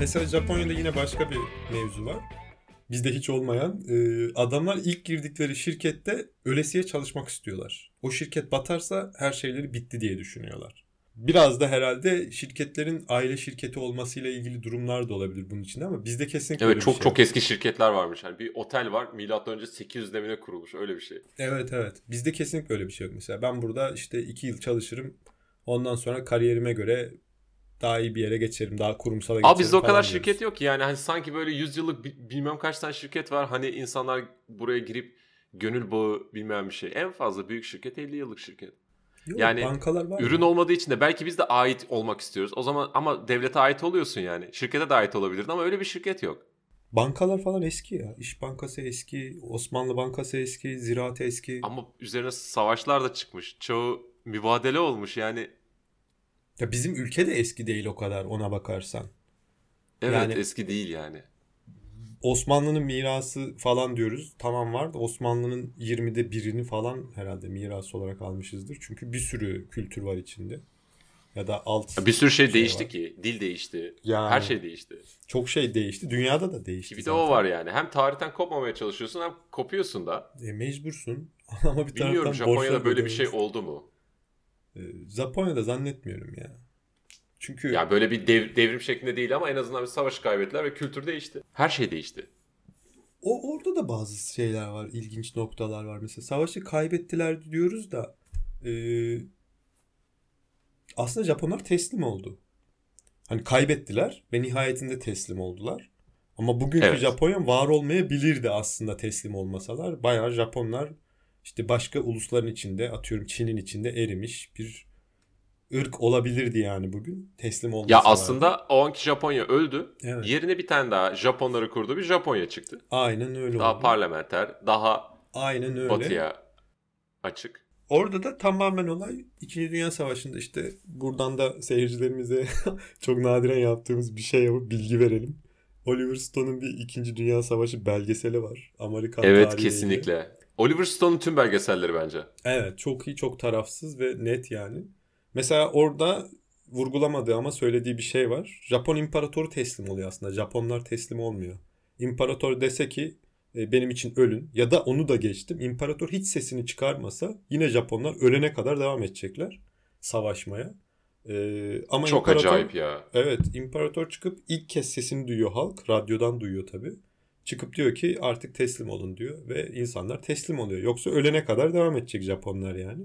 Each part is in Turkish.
Mesela Japonya'da yine başka bir mevzu var. Bizde hiç olmayan. Adamlar ilk girdikleri şirkette ölesiye çalışmak istiyorlar. O şirket batarsa her şeyleri bitti diye düşünüyorlar. Biraz da herhalde şirketlerin aile şirketi olmasıyla ilgili durumlar da olabilir bunun içinde ama bizde kesinlikle evet, öyle çok, bir şey. Evet çok eski şirketler varmış. Yani bir otel var milattan önce 800 demine kurulmuş öyle bir şey. Evet evet bizde kesinlikle öyle bir şey yok. Mesela ben burada işte 2 yıl çalışırım ondan sonra kariyerime göre daha iyi bir yere geçerim, daha kurumsala geçerim. Abi bizde o kadar diyoruz. Şirket yok ki yani hani sanki böyle 100 yıllık bilmem kaç tane şirket var. Hani insanlar buraya girip gönül bağı bilmem bir şey. En fazla büyük şirket 50 yıllık şirket. Yok, yani bankalar var ürün olmadığı için de belki biz de ait olmak istiyoruz. O zaman ama devlete ait oluyorsun yani. Şirkete de ait olabilirdin ama öyle bir şirket yok. Bankalar falan eski ya. İş Bankası eski, Osmanlı Bankası eski, Ziraat eski. Ama üzerine savaşlar da çıkmış. Çoğu mübadele olmuş yani. Ya bizim ülke de eski değil o kadar ona bakarsan. Evet yani, eski değil yani. Osmanlı'nın mirası falan diyoruz. Tamam var da Osmanlı'nın 20'de birini falan herhalde miras olarak almışızdır. Çünkü bir sürü kültür var içinde. Ya da alt... Bir sürü şey değişti var. Ki. Dil değişti. Yani, her şey değişti. Çok şey değişti. Dünyada da değişti. Bir de o var yani. Hem tarihten kopmamaya çalışıyorsun hem kopuyorsun da. Mecbursun. Ama bir bilmiyorum Japonya'da böyle bir şey oldu mu? Japonya'da zannetmiyorum ya. Çünkü ya böyle bir devrim şeklinde değil ama en azından bir savaş kaybettiler ve kültür değişti. Her şey değişti. Orada da bazı şeyler var, ilginç noktalar var. Mesela savaşı kaybettiler diyoruz da aslında Japonlar teslim oldu. Hani kaybettiler ve nihayetinde teslim oldular. Ama bugünkü evet. Japonya var olmayabilirdi aslında teslim olmasalar. Bayağı Japonlar işte başka ulusların içinde, atıyorum Çin'in içinde erimiş bir ırk olabilirdi yani bugün. Teslim olması ya aslında vardı. O anki Japonya öldü. Evet. Yerine bir tane daha Japonları kurdu bir Japonya çıktı. Aynen öyle daha oldu. Parlamenter, daha aynen öyle. Batıya açık. Orada da tamamen olay 2. Dünya Savaşı'nda işte buradan da seyircilerimize çok nadiren yaptığımız bir şey yapıp bilgi verelim. Oliver Stone'un bir 2. Dünya Savaşı belgeseli var. Amerikan tarihiyle. Evet kesinlikle. Oliver Stone'un tüm belgeselleri bence. Evet çok iyi, çok tarafsız ve net yani. Mesela orada vurgulamadığı ama söylediği bir şey var. Japon imparatoru teslim oluyor aslında. Japonlar teslim olmuyor. İmparator dese ki benim için ölün ya da onu da geçtim. İmparator hiç sesini çıkarmasa yine Japonlar ölene kadar devam edecekler savaşmaya. Ama çok acayip ya. Evet imparator çıkıp ilk kez sesini duyuyor halk. Radyodan duyuyor tabii. Çıkıp diyor ki artık teslim olun diyor ve insanlar teslim oluyor. Yoksa ölene kadar devam edecek Japonlar yani.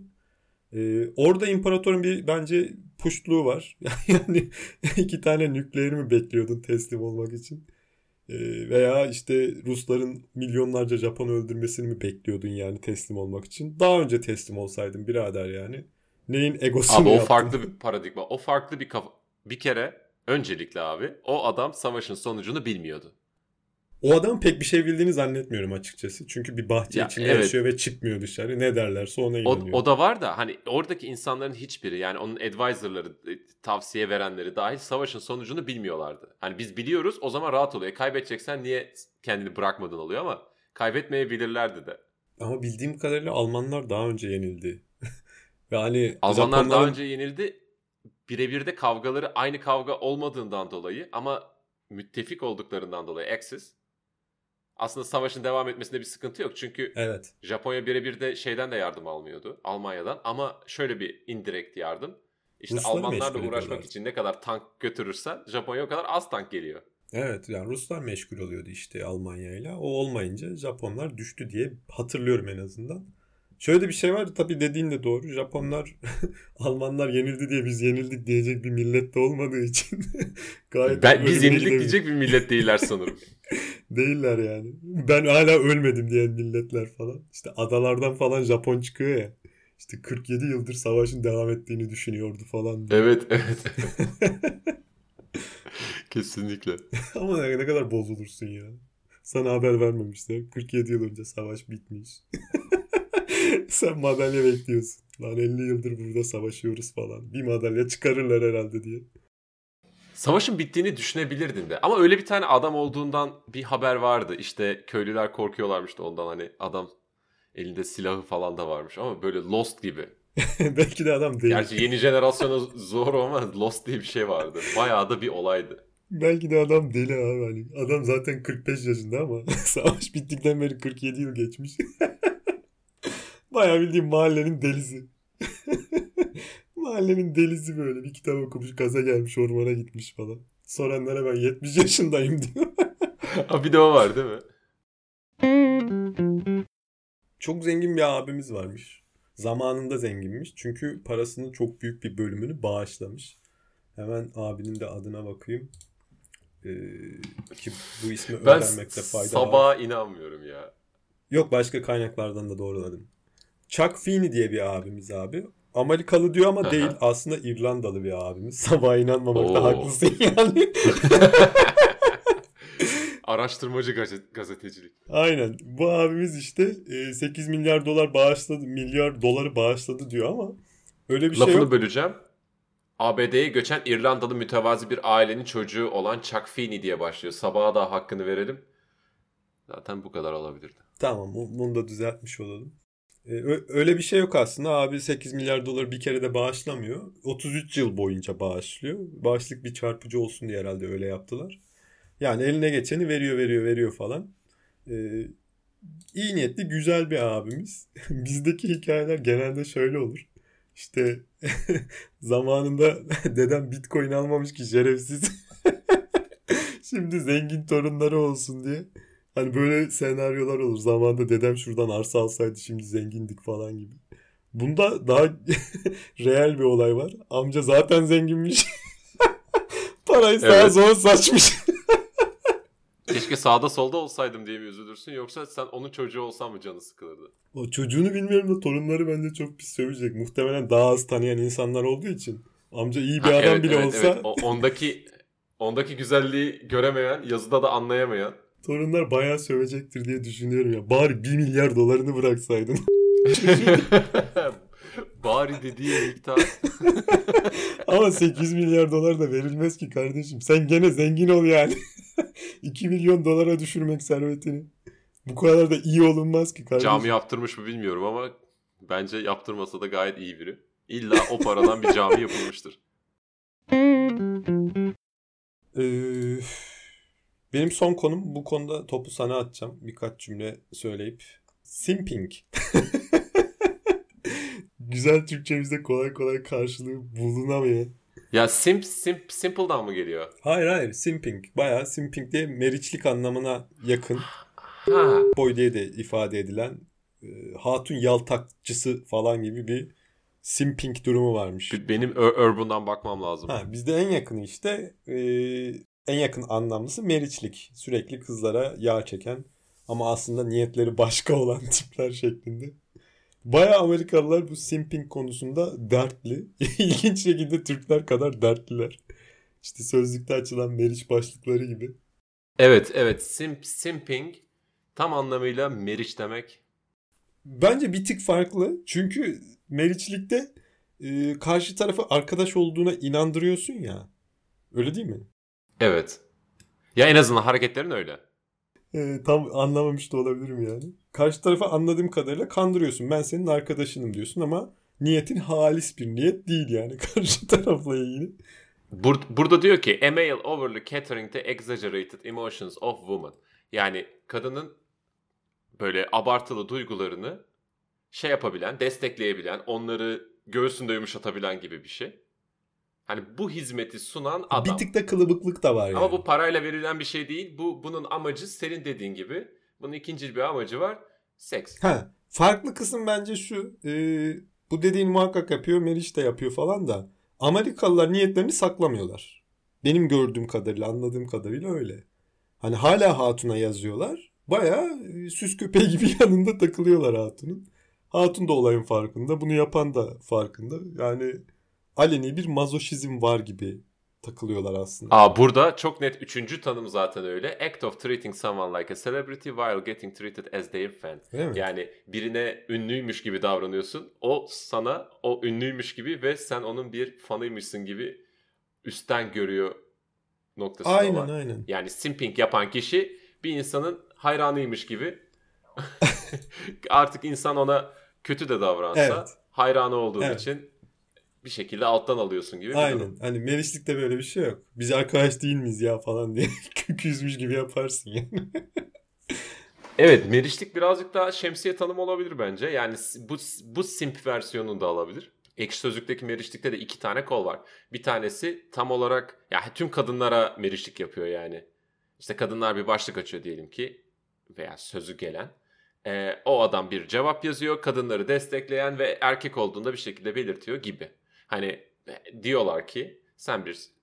Orada imparatorun bir bence puştluğu var. Yani 2 tane nükleeri mi bekliyordun teslim olmak için? Veya işte Rusların milyonlarca Japon öldürmesini mi bekliyordun yani teslim olmak için? Daha önce teslim olsaydın birader yani. Neyin egosunu abi, yaptın? O farklı bir paradigma. O farklı bir kafa. Bir kere öncelikle abi o adam savaşın sonucunu bilmiyordu. O adam pek bir şey bildiğini zannetmiyorum açıkçası. Çünkü bir bahçe ya, içinde evet. Yaşıyor ve çıkmıyor dışarı. Ne derlerse ona inanıyor. O da var da hani oradaki insanların hiçbiri yani onun advisorları, tavsiye verenleri dahil savaşın sonucunu bilmiyorlardı. Hani biz biliyoruz o zaman rahat oluyor. Kaybedeceksen niye kendini bırakmadın oluyor ama kaybetmeyebilirlerdi de. Ama bildiğim kadarıyla Almanlar daha önce yenildi. Ve hani Almanlar daha önce yenildi. Birebir de kavgaları aynı kavga olmadığından dolayı ama müttefik olduklarından dolayı Axis. Aslında savaşın devam etmesinde bir sıkıntı yok. Çünkü evet. Japonya birebir de şeyden de yardım almıyordu. Almanya'dan. Ama şöyle bir indirekt yardım. İşte Ruslar Almanlarla uğraşmak için ne kadar tank götürürsen Japonya o kadar az tank geliyor. Evet yani Ruslar meşgul oluyordu işte Almanya'yla. O olmayınca Japonlar düştü diye hatırlıyorum en azından. Şöyle bir şey var tabii dediğin de doğru. Japonlar Almanlar yenildi diye biz yenildik diyecek bir millet de olmadığı için gayet biz yenildik diyecek bir millet değiller sanırım. Değiller yani. Ben hala ölmedim diyen milletler falan. İşte adalardan falan Japon çıkıyor ya. İşte 47 yıldır savaşın devam ettiğini düşünüyordu falan diye. Evet evet. Kesinlikle. Ama ne kadar bozulursun ya. Sana haber vermemişler. 47 yıl önce savaş bitmiş. Sen madalya bekliyorsun. Lan 50 yıldır burada savaşıyoruz falan. Bir madalya çıkarırlar herhalde diye. Savaşın bittiğini düşünebilirdin de. Ama öyle bir tane adam olduğundan bir haber vardı. İşte köylüler korkuyorlarmış da ondan hani adam elinde silahı falan da varmış. Ama böyle Lost gibi. Belki de adam değil. Gerçi yeni jenerasyona zor ama Lost diye bir şey vardı. Bayağı da bir olaydı. Belki de adam deli abi. Hani adam zaten 45 yaşında ama savaş bittikten beri 47 yıl geçmiş. Bayağı bildiğin mahallenin delisi. Mahallenin delisi böyle. Bir kitap okumuş, gaza gelmiş, ormana gitmiş falan. Soranlara ben 70 yaşındayım diyor. Bir de o var değil mi? Çok zengin bir abimiz varmış. Zamanında zenginmiş. Çünkü parasının çok büyük bir bölümünü bağışlamış. Hemen abinin de adına bakayım. Ki bu ismi öğrenmekte fayda var. Ben sabaha inanmıyorum ya. Yok, başka kaynaklardan da doğruladım. Chuck Feeney diye bir abimiz abi. Amerikalı diyor ama değil. Aslında İrlandalı bir abimiz. Sabaha inanmamakta haklısın yani. Araştırmacı gazetecilik. Aynen. Bu abimiz işte 8 milyar dolar bağışladı, milyar doları bağışladı diyor ama öyle bir lafını şey yok. Lafını böleceğim. ABD'ye göçen İrlandalı mütevazi bir ailenin çocuğu olan Chuck Feeney diye başlıyor. Sabaha da hakkını verelim. Zaten bu kadar olabilirdi. Tamam, bunu da düzeltmiş olalım. Öyle bir şey yok aslında. Abi 8 milyar doları bir kere de bağışlamıyor. 33 yıl boyunca bağışlıyor. Bağışlık bir çarpıcı olsun diye herhalde öyle yaptılar. Yani eline geçeni veriyor falan. İyi niyetli, güzel bir abimiz. Bizdeki hikayeler genelde şöyle olur. İşte zamanında dedem Bitcoin almamış ki şerefsiz. Şimdi zengin torunları olsun diye. Hani böyle senaryolar olur. Zamanında dedem şuradan arsa alsaydı şimdi zengindik falan gibi. Bunda daha real bir olay var. Amca zaten zenginmiş. Parayı sağa sola saçmış. Keşke sağda solda olsaydım diye mi üzülürsün? Yoksa sen onun çocuğu olsan mı canı sıkılırdı? O çocuğunu bilmiyorum da torunları bence çok pis sövecek. Muhtemelen daha az tanıyan insanlar olduğu için. Amca iyi bir adam bile olsa... Evet. Ondaki güzelliği göremeyen, yazıda da anlayamayan. Torunlar bayağı sövecektir diye düşünüyorum ya. Bari 1 milyar dolarını bıraksaydın. Bari dediği miktar. Ama 8 milyar dolar da verilmez ki kardeşim. Sen gene zengin ol yani. 2 milyon dolara düşürmek servetini. Bu kadar da iyi olunmaz ki kardeşim. Cami yaptırmış mı bilmiyorum ama bence yaptırmasa da gayet iyi biri. İlla o paradan bir cami yapılmıştır. Benim son konum, bu konuda topu sana atacağım. Birkaç cümle söyleyip. Simping. Güzel Türkçemizde kolay kolay karşılığı bulunamıyor. Ya simple'dan mı geliyor? Hayır. Simping. Bayağı simping diye meriçlik anlamına yakın. Boy diye de ifade edilen hatun yaltakçısı falan gibi bir simping durumu varmış. Benim urban'dan bakmam lazım. Bizde en yakını işte... en yakın anlamlısı meriçlik. Sürekli kızlara yağ çeken ama aslında niyetleri başka olan tipler şeklinde. Bayağı Amerikalılar bu simping konusunda dertli. İlginç şekilde Türkler kadar dertliler. İşte sözlükte açılan meriç başlıkları gibi. Evet. Simping tam anlamıyla meriç demek. Bence bir tık farklı. Çünkü meriçlikte karşı tarafı arkadaş olduğuna inandırıyorsun ya. Öyle değil mi? Evet. Ya en azından hareketlerin öyle. Tam anlamamış da olabilirim yani. Karşı tarafa anladığım kadarıyla kandırıyorsun. Ben senin arkadaşınım diyorsun ama niyetin halis bir niyet değil yani karşı tarafla ilgili. Burada diyor ki a male overly catering to exaggerated emotions of woman. Yani kadının böyle abartılı duygularını şey yapabilen, destekleyebilen, onları göğsünde yumuşatabilen gibi bir şey. Hani bu hizmeti sunan adam. Bir tık da kılıbıklık da var yani. Ama bu parayla verilen bir şey değil. Bunun amacı senin dediğin gibi. Bunun ikinci bir amacı var. Seks. Farklı kısım bence şu. Bu dediğin muhakkak yapıyor. Meriç de yapıyor falan da. Amerikalılar niyetlerini saklamıyorlar. Benim gördüğüm kadarıyla, anladığım kadarıyla öyle. Hani hala hatuna yazıyorlar. Bayağı süs köpeği gibi yanında takılıyorlar hatunun. Hatun da olayın farkında. Bunu yapan da farkında. Yani... aleni bir mazoşizm var gibi takılıyorlar aslında. Burada çok net üçüncü tanım zaten öyle. Act of treating someone like a celebrity while getting treated as their fan. Yani birine ünlüymüş gibi davranıyorsun. O sana o ünlüymüş gibi ve sen onun bir fanıymışsın gibi üstten görüyor noktası da var. Aynen. Yani simping yapan kişi bir insanın hayranıymış gibi. Artık insan ona kötü de davransa hayranı olduğu için bir şekilde alttan alıyorsun gibi. Aynen. Hani meriçlikte böyle bir şey yok. Biz arkadaş değil miyiz ya falan diye küsmüş gibi yaparsın yani. Evet, meriçlik birazcık daha şemsiye tanımı olabilir bence. Yani bu simp versiyonunu da alabilir. Ekşi Sözlük'teki meriçlikte de 2 tane kol var. Bir tanesi tam olarak ya tüm kadınlara meriçlik yapıyor yani. İşte kadınlar bir başlık açıyor diyelim ki veya sözü gelen. O adam bir cevap yazıyor, kadınları destekleyen ve erkek olduğunda bir şekilde belirtiyor gibi. Hani diyorlar ki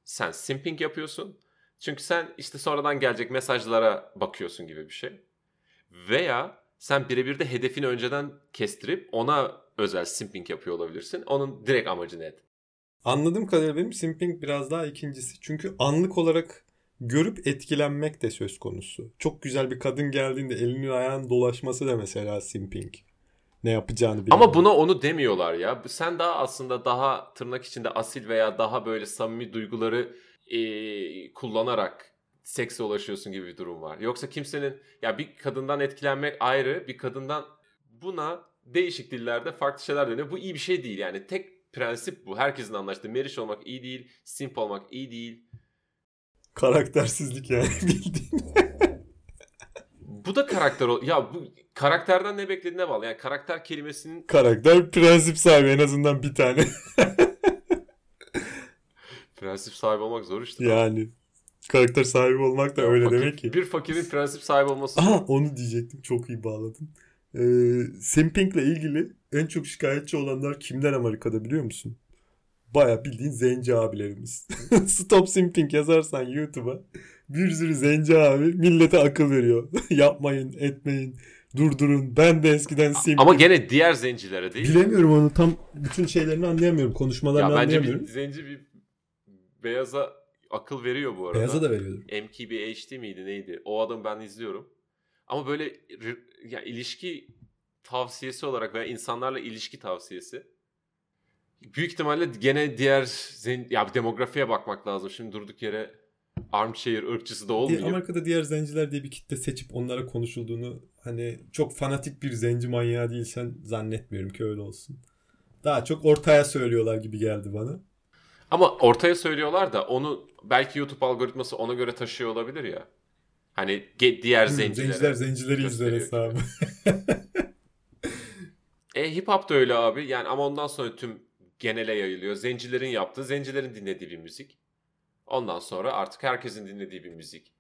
sen simping yapıyorsun. Çünkü sen işte sonradan gelecek mesajlara bakıyorsun gibi bir şey. Veya sen birebir de hedefini önceden kestirip ona özel simping yapıyor olabilirsin. Onun direkt amacı ne? Anladığım kadarıyla benim simping biraz daha ikincisi. Çünkü anlık olarak görüp etkilenmek de söz konusu. Çok güzel bir kadın geldiğinde elinin ayağının dolaşması da mesela simping. Ne yapacağını bilmiyor. Ama buna onu demiyorlar ya. Sen daha aslında daha tırnak içinde asil veya daha böyle samimi duyguları kullanarak sekse ulaşıyorsun gibi bir durum var. Yoksa kimsenin ya bir kadından etkilenmek ayrı, bir kadından buna değişik dillerde farklı şeyler deniyor. Bu iyi bir şey değil yani. Tek prensip bu. Herkesin anlaştığı meriç olmak iyi değil, simp olmak iyi değil. Karaktersizlik yani bildiğin. Bu da karakter ya bu karakterden ne beklediğine bağlı. Yani karakter kelimesinin karakter prensip sahibi en azından bir tane. Prensip sahibi olmak zor işte. Yani karakter sahibi olmak da ya öyle fakir, demek ki. Bir fakirin prensip sahibi olması. Aha, onu diyecektim. Çok iyi bağladın. Simping'le ilgili en çok şikayetçi olanlar kimler Amerika'da biliyor musun? Baya bildiğin zenci abilerimiz. Stop simping yazarsan YouTube'a bir sürü zenci abi millete akıl veriyor. Yapmayın, etmeyin, durdurun. Ben de eskiden simping. Ama gene diğer zencilere değil. Bilemiyorum onu tam bütün şeylerini anlayamıyorum. Konuşmalarını anlayamıyorum. Bence zenci bir beyaza akıl veriyor bu arada. Beyaza da veriyordur. MKBHD miydi neydi? O adamı ben izliyorum. Ama böyle yani ilişki tavsiyesi olarak veya insanlarla ilişki tavsiyesi. Büyük ihtimalle gene diğer ya demografiye bakmak lazım. Şimdi durduk yere armchair ırkçısı da olmuyor. Amerika'da diğer zenciler diye bir kitle seçip onlara konuşulduğunu hani çok fanatik bir zenci manyağı değilsen zannetmiyorum ki öyle olsun. Daha çok ortaya söylüyorlar gibi geldi bana. Ama ortaya söylüyorlar da onu belki YouTube algoritması ona göre taşıyor olabilir ya. Hani diğer zencileri izler hesabı. Hip hop da öyle abi. Yani ama ondan sonra tüm genele yayılıyor. Zencilerin yaptığı, zencilerin dinlediği bir müzik. Ondan sonra artık herkesin dinlediği bir müzik.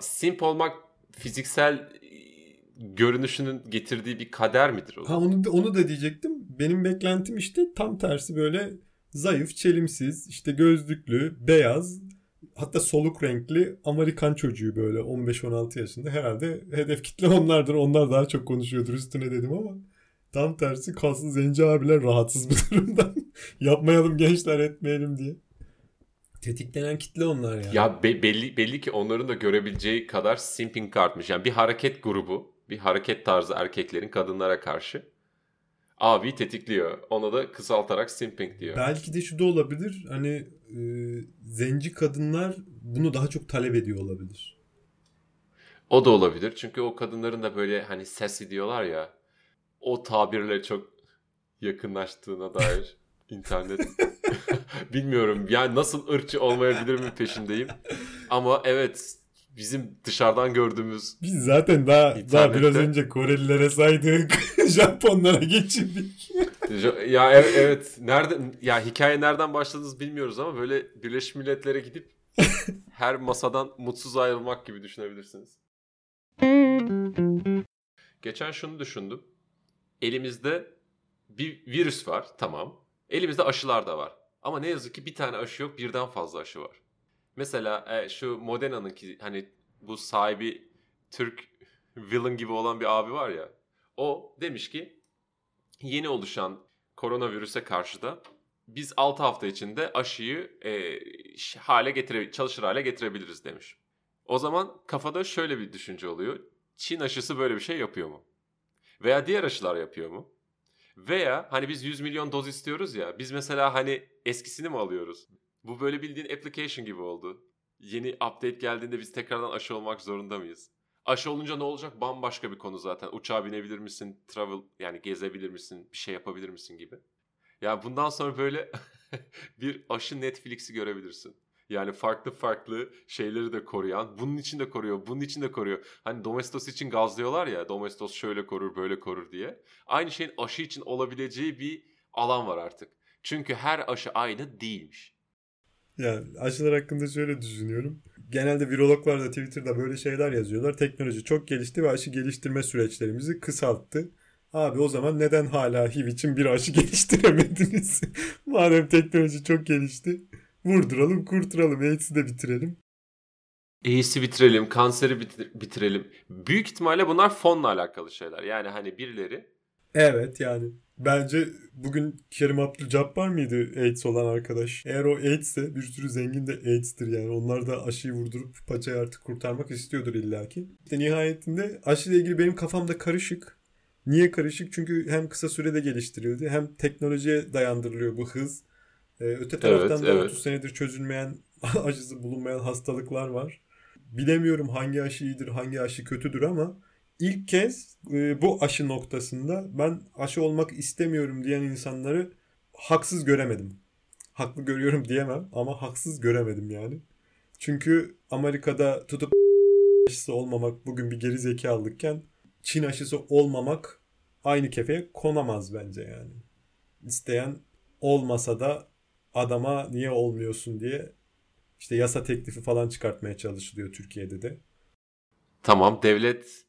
Simp olmak fiziksel görünüşünün getirdiği bir kader midir o? Onu da diyecektim. Benim beklentim işte tam tersi böyle zayıf, çelimsiz, işte gözlüklü, beyaz, hatta soluk renkli Amerikan çocuğu böyle 15-16 yaşında. Herhalde hedef kitle onlardır. Onlar daha çok konuşuyordur üstüne dedim ama tam tersi kaslı zenci abiler rahatsız bir durumdan. Yapmayalım gençler, etmeyelim diye. Tetiklenen kitle onlar yani. Ya belli ki onların da görebileceği kadar simping artmış. Yani bir hareket grubu, bir hareket tarzı erkeklerin kadınlara karşı abi tetikliyor. Ona da kısaltarak simping diyor. Belki de şu da olabilir. Hani zenci kadınlar bunu daha çok talep ediyor olabilir. O da olabilir. Çünkü o kadınların da böyle hani sassy diyorlar ya. O tabirle çok yakınlaştığına dair internet. Bilmiyorum. Yani nasıl ırkçı olmayabilir mi peşindeyim. Ama evet bizim dışarıdan gördüğümüz biz zaten daha biraz önce Korelilere saydık. Japonlara geçirdik. Ya evet. Nerede ya hikaye nereden başladınız bilmiyoruz ama böyle Birleşmiş Milletler'e gidip her masadan mutsuz ayrılmak gibi düşünebilirsiniz. Geçen şunu düşündüm. Elimizde bir virüs var, tamam. Elimizde aşılar da var. Ama ne yazık ki bir tane aşı yok, birden fazla aşı var. Mesela şu Moderna'nınki hani bu sahibi Türk villain gibi olan bir abi var ya. O demiş ki yeni oluşan koronavirüse karşı da biz 6 hafta içinde aşıyı çalışır hale getirebiliriz demiş. O zaman kafada şöyle bir düşünce oluyor. Çin aşısı böyle bir şey yapıyor mu? Veya diğer aşılar yapıyor mu? Veya hani biz 100 milyon doz istiyoruz ya. Biz mesela hani eskisini mi alıyoruz? Bu böyle bildiğin application gibi oldu. Yeni update geldiğinde biz tekrardan aşı olmak zorunda mıyız? Aşı olunca ne olacak? Bambaşka bir konu zaten. Uçağa binebilir misin? Travel yani gezebilir misin? Bir şey yapabilir misin gibi. Yani bundan sonra böyle bir aşı Netflix'i görebilirsin. Yani farklı farklı şeyleri de koruyan, bunun için de koruyor, bunun için de koruyor. Hani Domestos için gazlıyorlar ya, Domestos şöyle korur, böyle korur diye. Aynı şeyin aşı için olabileceği bir alan var artık. Çünkü her aşı aynı değilmiş. Ya aşılar hakkında şöyle düşünüyorum. Genelde virologlar da Twitter'da böyle şeyler yazıyorlar. Teknoloji çok gelişti ve aşı geliştirme süreçlerimizi kısalttı. Abi o zaman neden hala HIV için bir aşı geliştiremediniz? Madem teknoloji çok gelişti, vurduralım, kurtaralım, AIDS'i de bitirelim. AIDS'i bitirelim, kanseri bitirelim. Büyük ihtimalle bunlar fonla alakalı şeyler. Yani hani birileri... Evet yani. Bence bugün Kareem Abdul-Jabbar mıydı AIDS olan arkadaş? Eğer o AIDS'se bir sürü zengin de AIDS'tir yani. Onlar da aşıyı vurdurup paçayı artık kurtarmak istiyordur illaki. İşte nihayetinde aşıyla ilgili benim kafamda karışık. Niye karışık? Çünkü hem kısa sürede geliştirildi hem teknolojiye dayandırılıyor bu hız. Öte taraftan da 30 senedir çözülmeyen, aşısı bulunmayan hastalıklar var. Bilemiyorum hangi aşı iyidir, hangi aşı kötüdür ama ilk kez bu aşı noktasında ben aşı olmak istemiyorum diyen insanları haksız göremedim. Haklı görüyorum diyemem ama haksız göremedim yani. Çünkü Amerika'da tutup aşısı olmamak bugün bir geri zekalılıkken Çin aşısı olmamak aynı kefeye konamaz bence yani. İsteyen olmasa da adama niye olmuyorsun diye işte yasa teklifi falan çıkartmaya çalışılıyor Türkiye'de de. Tamam, devlet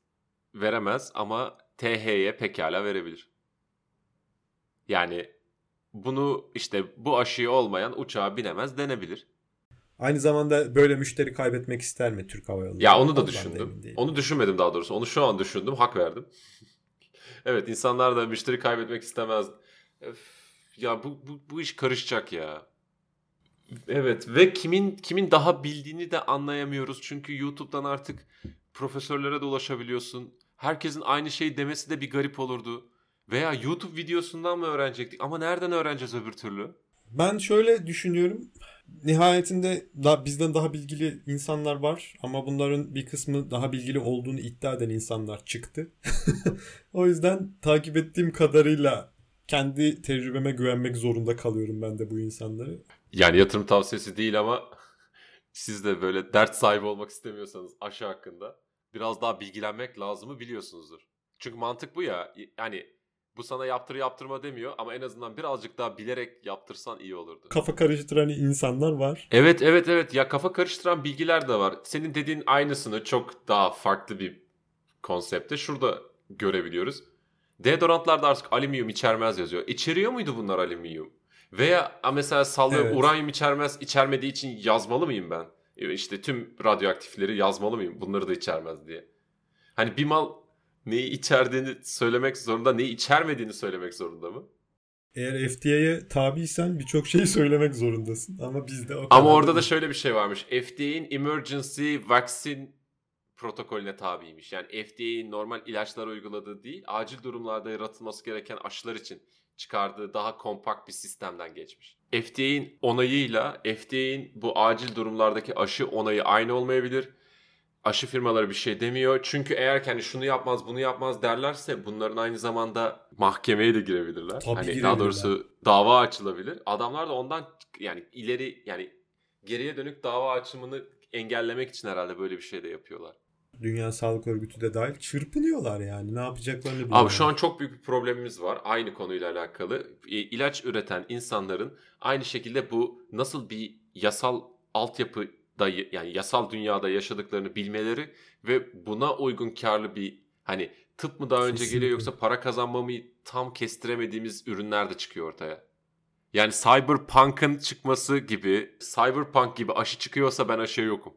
veremez ama THY pekala verebilir. Yani bunu işte bu aşıyı olmayan uçağa binemez denebilir. Aynı zamanda böyle müşteri kaybetmek ister mi Türk Hava Yolları? Ya onu da düşündüm. Onu düşünmedim daha doğrusu. Onu şu an düşündüm. Hak verdim. Evet, insanlar da müşteri kaybetmek istemez. Ya bu iş karışacak ya. Evet ve kimin daha bildiğini de anlayamıyoruz. Çünkü YouTube'dan artık profesörlere de ulaşabiliyorsun. Herkesin aynı şeyi demesi de bir garip olurdu. Veya YouTube videosundan mı öğrenecektik? Ama nereden öğreneceğiz öbür türlü? Ben şöyle düşünüyorum. Nihayetinde bizden daha bilgili insanlar var. Ama bunların bir kısmı daha bilgili olduğunu iddia eden insanlar çıktı. O yüzden takip ettiğim kadarıyla kendi tecrübeme güvenmek zorunda kalıyorum ben de bu insanları. Yani yatırım tavsiyesi değil ama siz de böyle dert sahibi olmak istemiyorsanız aşı hakkında biraz daha bilgilenmek lazımı biliyorsunuzdur. Çünkü mantık bu ya. Yani bu sana yaptır yaptırma demiyor ama en azından birazcık daha bilerek yaptırsan iyi olurdu. Kafa karıştıran insanlar var. Evet. Ya kafa karıştıran bilgiler de var. Senin dediğin aynısını çok daha farklı bir konsepte şurada görebiliyoruz. Deodorantlarda artık alüminyum içermez yazıyor. İçeriyor muydu bunlar alüminyum? Veya mesela sallıyorum, evet, uranyum içermez, içermediği için yazmalı mıyım ben? İşte tüm radyoaktifleri yazmalı mıyım? Bunları da içermez diye. Hani bir mal neyi içerdiğini söylemek zorunda, neyi içermediğini söylemek zorunda mı? Eğer FDA'ye tabiysen birçok şey söylemek zorundasın. Ama bizde o kadar. Ama orada da şöyle bir şey varmış. FDA'nin Emergency Vaccine protokolüne tabiymiş. Yani FDA'nin normal ilaçlara uyguladığı değil, acil durumlarda yaratılması gereken aşılar için çıkardığı daha kompakt bir sistemden geçmiş. FDA'nin onayıyla FDA'nin bu acil durumlardaki aşı onayı aynı olmayabilir. Aşı firmaları bir şey demiyor. Çünkü eğer kendi şunu yapmaz, bunu yapmaz derlerse bunların aynı zamanda mahkemeye de girebilirler. Tabii hani girebilirler. Daha doğrusu dava açılabilir. Adamlar da ondan yani ileri, yani geriye dönük dava açımını engellemek için herhalde böyle bir şey de yapıyorlar. Dünya Sağlık Örgütü de dahil çırpınıyorlar yani. Ne yapacaklarını bilmiyorlar. Abi şu an çok büyük bir problemimiz var aynı konuyla alakalı. İlaç üreten insanların aynı şekilde bu nasıl bir yasal altyapıda, yani yasal dünyada yaşadıklarını bilmeleri ve buna uygun karlı bir, hani tıp mı daha önce geliyor yoksa para kazanmamayı tam kestiremediğimiz ürünler de çıkıyor ortaya. Yani Cyberpunk'ın çıkması gibi, Cyberpunk gibi aşı çıkıyorsa ben aşıya yokum.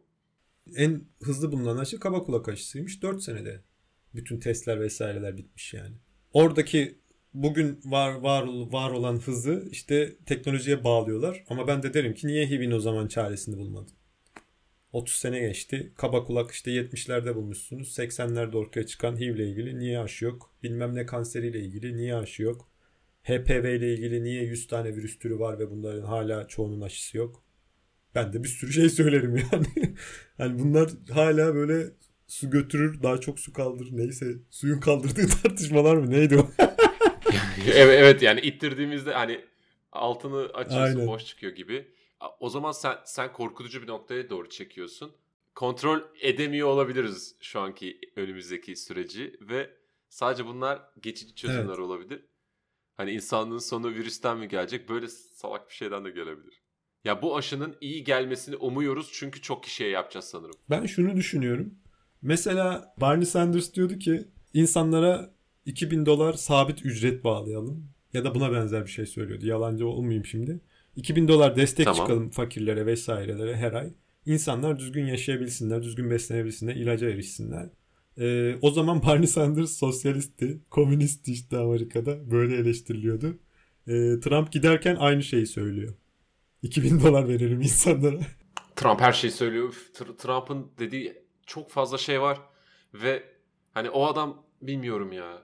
En hızlı bulunan aşı kaba kulak aşısıymış. 4 senede bütün testler vesaireler bitmiş yani. Oradaki bugün var olan hızı işte teknolojiye bağlıyorlar. Ama ben de derim ki niye HIV'in o zaman çaresini bulmadın? 30 sene geçti. Kaba kulak işte 70'lerde bulmuşsunuz. 80'lerde ortaya çıkan HIV ile ilgili niye aşı yok? Bilmem ne kanseriyle ilgili niye aşı yok? HPV ile ilgili niye 100 tane virüs türü var ve bunların hala çoğunun aşısı yok? Ben de bir sürü şey söylerim yani. Hani bunlar hala böyle su götürür, daha çok su kaldırır. Neyse, suyun kaldırdığı tartışmalar mı? Neydi o? Evet yani ittirdiğimizde hani altını açıyorsun, aynen, boş çıkıyor gibi. O zaman sen korkutucu bir noktaya doğru çekiyorsun. Kontrol edemiyor olabiliriz şu anki önümüzdeki süreci ve sadece bunlar geçici çözümler, evet, olabilir. Hani insanlığın sonu virüsten mi gelecek? Böyle salak bir şeyden de gelebilir. Ya bu aşının iyi gelmesini umuyoruz çünkü çok kişiye yapacağız sanırım. Ben şunu düşünüyorum. Mesela Bernie Sanders diyordu ki insanlara $2000 sabit ücret bağlayalım. Ya da buna benzer bir şey söylüyordu. Yalancı olmayayım şimdi. $2000 destek, tamam, çıkalım fakirlere vesairelere her ay. İnsanlar düzgün yaşayabilsinler, düzgün beslenebilsinler, ilaca erişsinler. O zaman Bernie Sanders sosyalistti, komünistti işte Amerika'da. Böyle eleştiriliyordu. Trump giderken aynı şeyi söylüyor. $2000 verelim insanlara. Trump her şeyi söylüyor. Trump'ın dediği çok fazla şey var. Ve hani o adam bilmiyorum ya.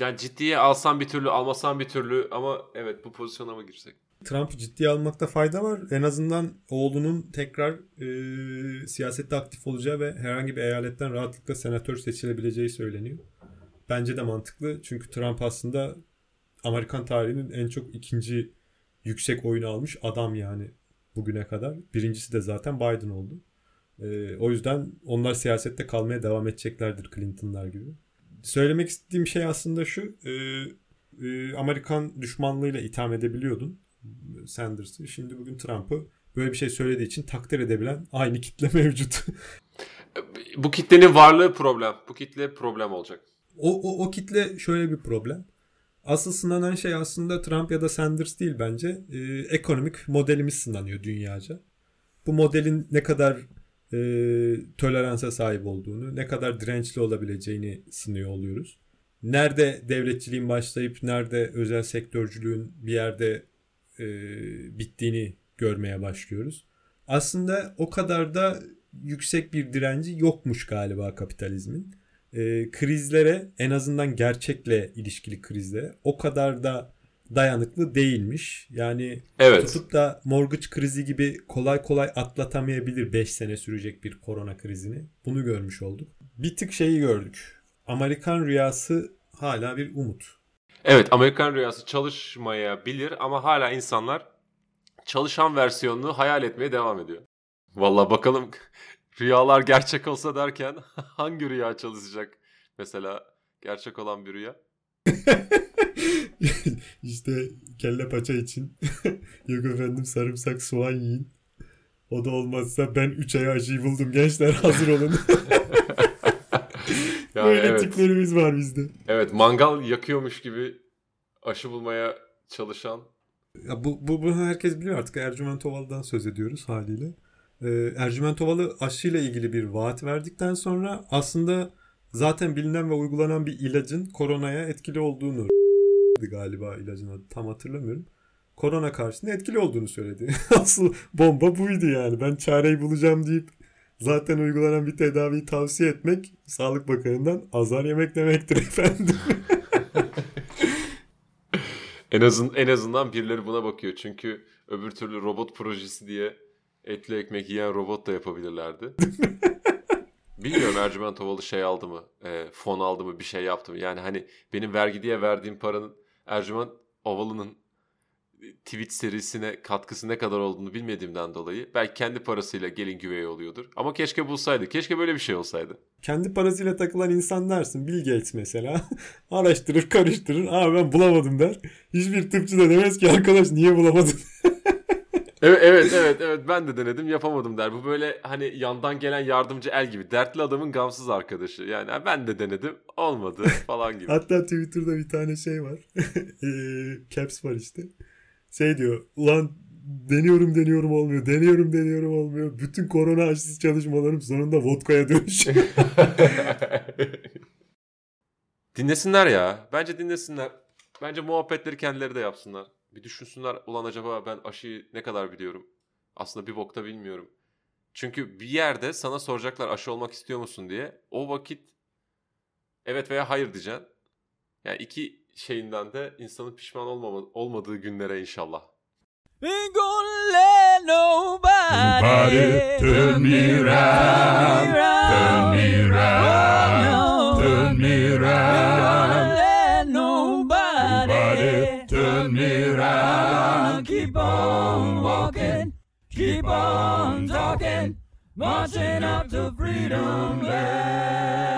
Yani ciddiye alsan bir türlü, almasan bir türlü ama evet bu pozisyona mı girsek? Trump'ı ciddiye almakta fayda var. En azından oğlunun tekrar siyasette aktif olacağı ve herhangi bir eyaletten rahatlıkla senatör seçilebileceği söyleniyor. Bence de mantıklı. Çünkü Trump aslında Amerikan tarihinin en çok ikinci yüksek oyunu almış adam yani bugüne kadar. Birincisi de zaten Biden oldu. O yüzden onlar siyasette kalmaya devam edeceklerdir Clinton'lar gibi. Söylemek istediğim şey aslında şu. Amerikan düşmanlığıyla itham edebiliyordun Sanders'ı. Şimdi bugün Trump'ı böyle bir şey söylediği için takdir edebilen aynı kitle mevcut. Bu kitlenin varlığı problem. Bu kitle problem olacak. O kitle şöyle bir problem. Asıl sınanan şey aslında Trump ya da Sanders değil bence. Ekonomik modelimiz sınanıyor dünyaca. Bu modelin ne kadar toleransa sahip olduğunu, ne kadar dirençli olabileceğini sınıyor oluyoruz. Nerede devletçiliğin başlayıp nerede özel sektörcülüğün bir yerde bittiğini görmeye başlıyoruz. Aslında o kadar da yüksek bir direnci yokmuş galiba kapitalizmin. Krizlere, en azından gerçekle ilişkili krizlere o kadar da dayanıklı değilmiş. Yani evet, tutup da mortgage krizi gibi kolay kolay atlatamayabilir 5 sene sürecek bir korona krizini. Bunu görmüş olduk. Bir tık şeyi gördük. Amerikan rüyası hala bir umut. Evet, Amerikan rüyası çalışmayabilir ama hala insanlar çalışan versiyonunu hayal etmeye devam ediyor. Vallahi bakalım rüyalar gerçek olsa derken hangi rüya çalışacak? Mesela gerçek olan bir rüya. İşte kelle paça için yok efendim sarımsak soğan yiyin. O da olmazsa ben 3 ay aşıyı buldum gençler, hazır olun. Yani böyle evet, tiplerimiz var bizde. Evet, mangal yakıyormuş gibi aşı bulmaya çalışan. Ya bu herkes biliyor artık, Ercüment Ovalı'dan söz ediyoruz haliyle. Ercüment Ovalı aşıyla ilgili bir vaat verdikten sonra aslında zaten bilinen ve uygulanan bir ilacın koronaya etkili olduğunu galiba ilacın adı, tam hatırlamıyorum. Korona karşısında etkili olduğunu söyledi. Asıl bomba buydu yani. Ben çareyi bulacağım deyip zaten uygulanan bir tedaviyi tavsiye etmek Sağlık Bakanı'ndan azar yemek demektir efendim. En azından birileri buna bakıyor. Çünkü öbür türlü robot projesi diye etli ekmek yiyen robot da yapabilirlerdi. Bilmiyorum Ercüment Ovalı şey aldı mı, fon aldı mı, bir şey yaptı mı? Yani hani benim vergi diye verdiğim paranın Ercüment Ovalı'nın Twitch serisine katkısı ne kadar olduğunu bilmediğimden dolayı belki kendi parasıyla gelin güvey oluyordur. Ama keşke bulsaydı. Keşke böyle bir şey olsaydı. Kendi parasıyla takılan insan dersin. Bill Gates mesela. Araştırır, karıştırır. Aa ben bulamadım der. Hiçbir tıpçı da demez ki arkadaş niye bulamadın? Evet. Ben de denedim yapamadım der. Bu böyle hani yandan gelen yardımcı el gibi. Dertli adamın gamsız arkadaşı. Yani ben de denedim olmadı falan gibi. Hatta Twitter'da bir tane şey var. Caps var işte. Şey diyor, ulan deniyorum olmuyor, deniyorum olmuyor. Bütün korona aşısı çalışmalarım sonunda vodka'ya dönüşüyor. Dinlesinler ya. Bence dinlesinler. Bence muhabbetleri kendileri de yapsınlar. Bir düşünsünler, ulan acaba ben aşıyı ne kadar biliyorum? Aslında bir bokta bilmiyorum. Çünkü bir yerde sana soracaklar aşı olmak istiyor musun diye. O vakit evet veya hayır diyeceksin. Yani iki şeyinden de insanın pişman olmadığı günlere inşallah. Ain't gonna let nobody turn me round, turn me round, turn me round. Ain't gonna let nobody turn me round. on, keep on walking, keep on talking, marching up to freedom land.